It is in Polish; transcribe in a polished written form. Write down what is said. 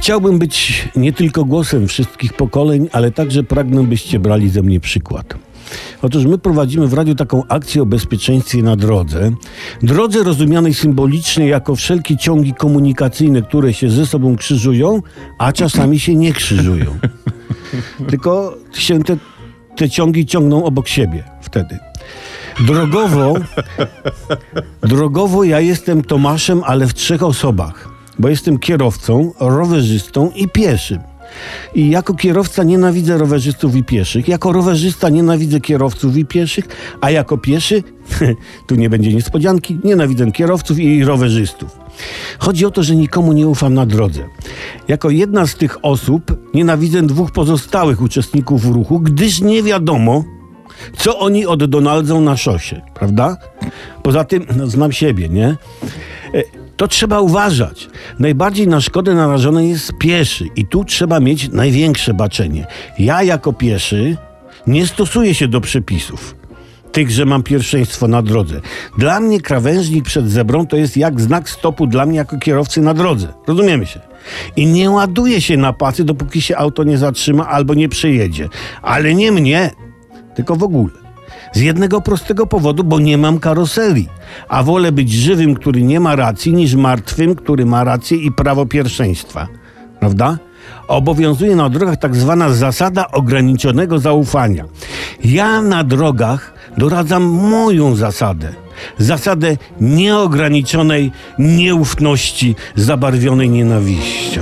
Chciałbym być nie tylko głosem wszystkich pokoleń, ale także pragnę, byście brali ze mnie przykład. Otóż my prowadzimy w radiu taką akcję o bezpieczeństwie na drodze. Drodze rozumianej symbolicznie jako wszelkie ciągi komunikacyjne, które się ze sobą krzyżują, a czasami się nie krzyżują. Tylko się te ciągi ciągną obok siebie wtedy. Drogowo ja jestem Tomaszem, ale w 3 osobach, bo jestem kierowcą, rowerzystą i pieszym. I jako kierowca nienawidzę rowerzystów i pieszych, jako rowerzysta nienawidzę kierowców i pieszych, a jako pieszy, tu nie będzie niespodzianki, nienawidzę kierowców i rowerzystów. Chodzi o to, że nikomu nie ufam na drodze. Jako jedna z tych osób nienawidzę 2 pozostałych uczestników ruchu, gdyż nie wiadomo, co oni oddonaldzą na szosie, prawda? Poza tym znam siebie, nie? To trzeba uważać. Najbardziej na szkodę narażony jest pieszy i tu trzeba mieć największe baczenie. Ja jako pieszy nie stosuję się do przepisów tych, że mam pierwszeństwo na drodze. Dla mnie krawężnik przed zebrą to jest jak znak stopu dla mnie jako kierowcy na drodze. Rozumiemy się. I nie ładuje się na pasy, dopóki się auto nie zatrzyma albo nie przejedzie. Ale nie mnie, tylko w ogóle. Z jednego prostego powodu, bo nie mam karoserii, a wolę być żywym, który nie ma racji, niż martwym, który ma rację i prawo pierwszeństwa. Prawda? Obowiązuje na drogach tak zwana zasada ograniczonego zaufania. Ja na drogach doradzam moją zasadę. Zasadę nieograniczonej nieufności, zabarwionej nienawiścią.